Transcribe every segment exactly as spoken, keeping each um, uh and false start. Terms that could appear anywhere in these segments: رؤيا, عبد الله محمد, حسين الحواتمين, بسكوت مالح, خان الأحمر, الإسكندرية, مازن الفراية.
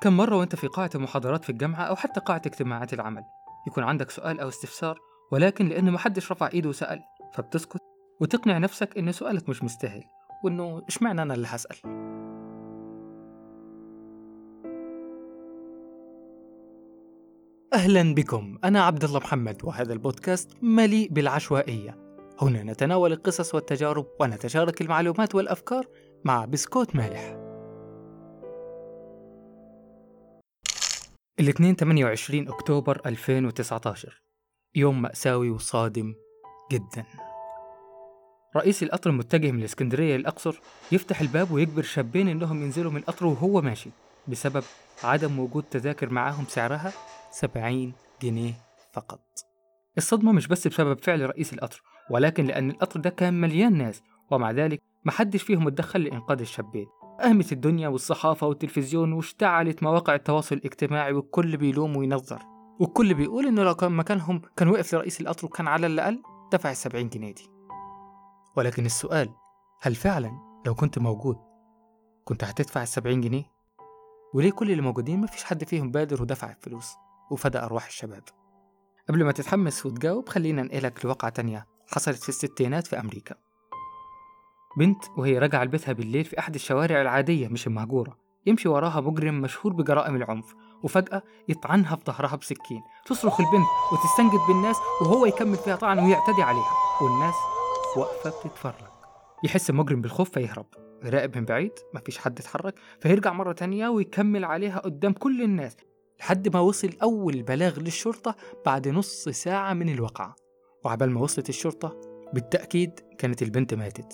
كم مرة وانت في قاعة المحاضرات في الجامعة أو حتى قاعة اجتماعات العمل يكون عندك سؤال أو استفسار، ولكن لأن محدش رفع إيده وسأل فبتسكت وتقنع نفسك إن سؤالك مش مستاهل، وإنه إشمعنى أنا اللي هسأل؟ أهلا بكم، أنا عبد الله محمد، وهذا البودكاست مليء بالعشوائية. هنا نتناول القصص والتجارب ونتشارك المعلومات والأفكار مع بسكوت مالح. الاثنين ثمانية وعشرين أكتوبر ألفين وتسعة عشر، يوم مأساوي وصادم جدا. رئيس القطر المتجه من الإسكندرية للأقصر يفتح الباب ويجبر شابين إنهم ينزلوا من القطر وهو ماشي بسبب عدم وجود تذاكر معاهم سعرها سبعين جنيه فقط. الصدمة مش بس بسبب فعل رئيس القطر، ولكن لأن القطر ده كان مليان ناس ومع ذلك محدش فيهم اتدخل لإنقاذ الشابين. أهمت الدنيا والصحافة والتلفزيون واشتعلت مواقع التواصل الاجتماعي، والكل بيلوم وينظر، والكل بيقول إنه لو كان مكانهم كان وقف لرئيس القطر وكان على الأقل دفع السبعين جنيه دي. ولكن السؤال، هل فعلا لو كنت موجود كنت هتدفع السبعين جنيه؟ وليه كل اللي موجودين مفيش حد فيهم بادر ودفع الفلوس وفدأ أرواح الشباب؟ قبل ما تتحمس وتجاوب خلينا ننقلك لواقعة تانية حصلت في الستينات في أمريكا. بنت وهي راجعة لبيتها بالليل في أحد الشوارع العادية مش المهجورة يمشي وراها مجرم مشهور بجرائم العنف، وفجأة يطعنها في ظهرها بسكين. تصرخ البنت وتستنجد بالناس وهو يكمل فيها طعن ويعتدي عليها، والناس واقفة بتتفرج. يحس المجرم بالخوف فيهرب، يراقب من بعيد مفيش حد يتحرك، فيرجع مرة تانية ويكمل عليها قدام كل الناس لحد ما وصل أول بلاغ للشرطة بعد نص ساعة من الوقعة. وعبال ما وصلت الشرطة بالتأكيد كانت البنت ماتت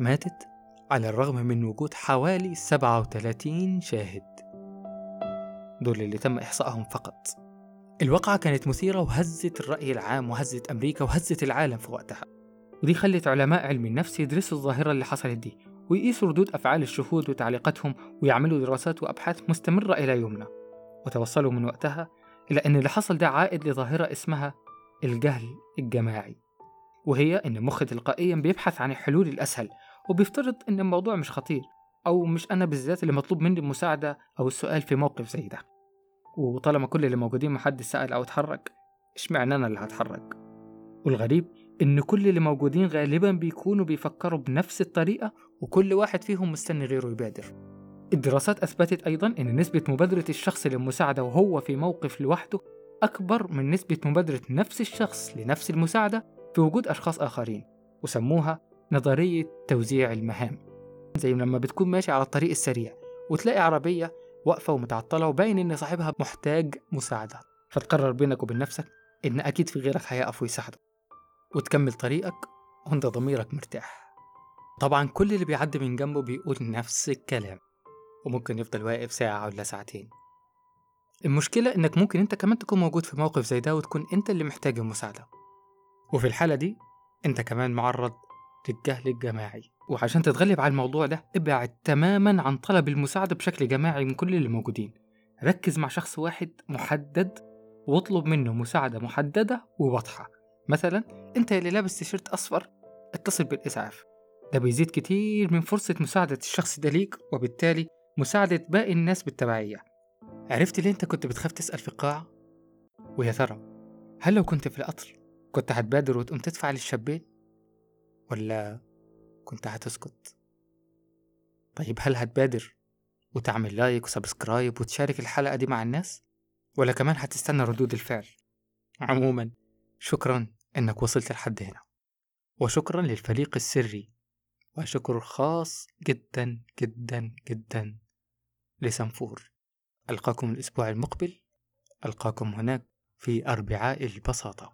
ماتت على الرغم من وجود حوالي سبعة وثلاثين شاهد، دول اللي تم إحصائهم فقط. الوقعة كانت مثيرة وهزت الرأي العام وهزت أمريكا وهزت العالم في وقتها، ودي خلت علماء علم النفس يدرسوا الظاهرة اللي حصلت دي ويقيسوا ردود أفعال الشهود وتعليقاتهم ويعملوا دراسات وأبحاث مستمرة إلى يومنا، وتوصلوا من وقتها إلى أن اللي حصل ده عائد لظاهرة اسمها الجهل الجماعي، وهي أن المخ تلقائيا بيبحث عن الحلول الأسهل وبيفترض أن الموضوع مش خطير، أو مش أنا بالذات اللي مطلوب مني المساعدة أو السؤال في موقف زي ده، وطالما كل اللي موجودين محد سأل أو اتحرك اشمعنى أنا اللي هتحرك؟ والغريب أن كل اللي موجودين غالبا بيكونوا بيفكروا بنفس الطريقة، وكل واحد فيهم مستني غيره يبادر. الدراسات أثبتت أيضا أن نسبة مبادرة الشخص للمساعدة وهو في موقف لوحده أكبر من نسبة مبادرة نفس الشخص لنفس المساعدة في وجود أشخاص آخرين، وسموها نظرية توزيع المهام. زي لما بتكون ماشي على الطريق السريع وتلاقي عربية واقفة ومتعطلة وباين إن صاحبها محتاج مساعدة، فتقرر بينك وبين نفسك إن أكيد في غيرك هيقف ويساعده وتكمل طريقك وأنت ضميرك مرتاح. طبعا كل اللي بيعدي من جنبه بيقول نفس الكلام، وممكن يفضل واقف ساعة ولا ساعتين. المشكلة إنك ممكن أنت كمان تكون موجود في موقف زي ده وتكون أنت اللي محتاج المساعدة، وفي الحالة دي أنت كمان معرض للجهل الجماعي. وعشان تتغلب على الموضوع ده ابعد تماما عن طلب المساعدة بشكل جماعي من كل اللي موجودين، ركز مع شخص واحد محدد واطلب منه مساعدة محددة وواضحة. مثلا أنت اللي لابس تيشيرت أصفر اتصل بالإسعاف، ده بيزيد كتير من فرصة مساعدة الشخص ده ليك وبالتالي مساعدة باقي الناس بالتبعية. عرفت ليه أنت كنت بتخاف تسأل في القاعة؟ ويا ترى هل لو كنت في القطر كنت هتبادر وتقوم تدفع للشابين؟ ولا كنت هتسكت؟ طيب هل هتبادر وتعمل لايك وسبسكرايب وتشارك الحلقة دي مع الناس؟ ولا كمان هتستنى ردود الفعل؟ عموما شكرا أنك وصلت لحد هنا، وشكرا للفريق السري، وشكر خاص جدا جدا جدا لسنفور. ألقاكم الأسبوع المقبل، ألقاكم هناك في أربعاء البساطه.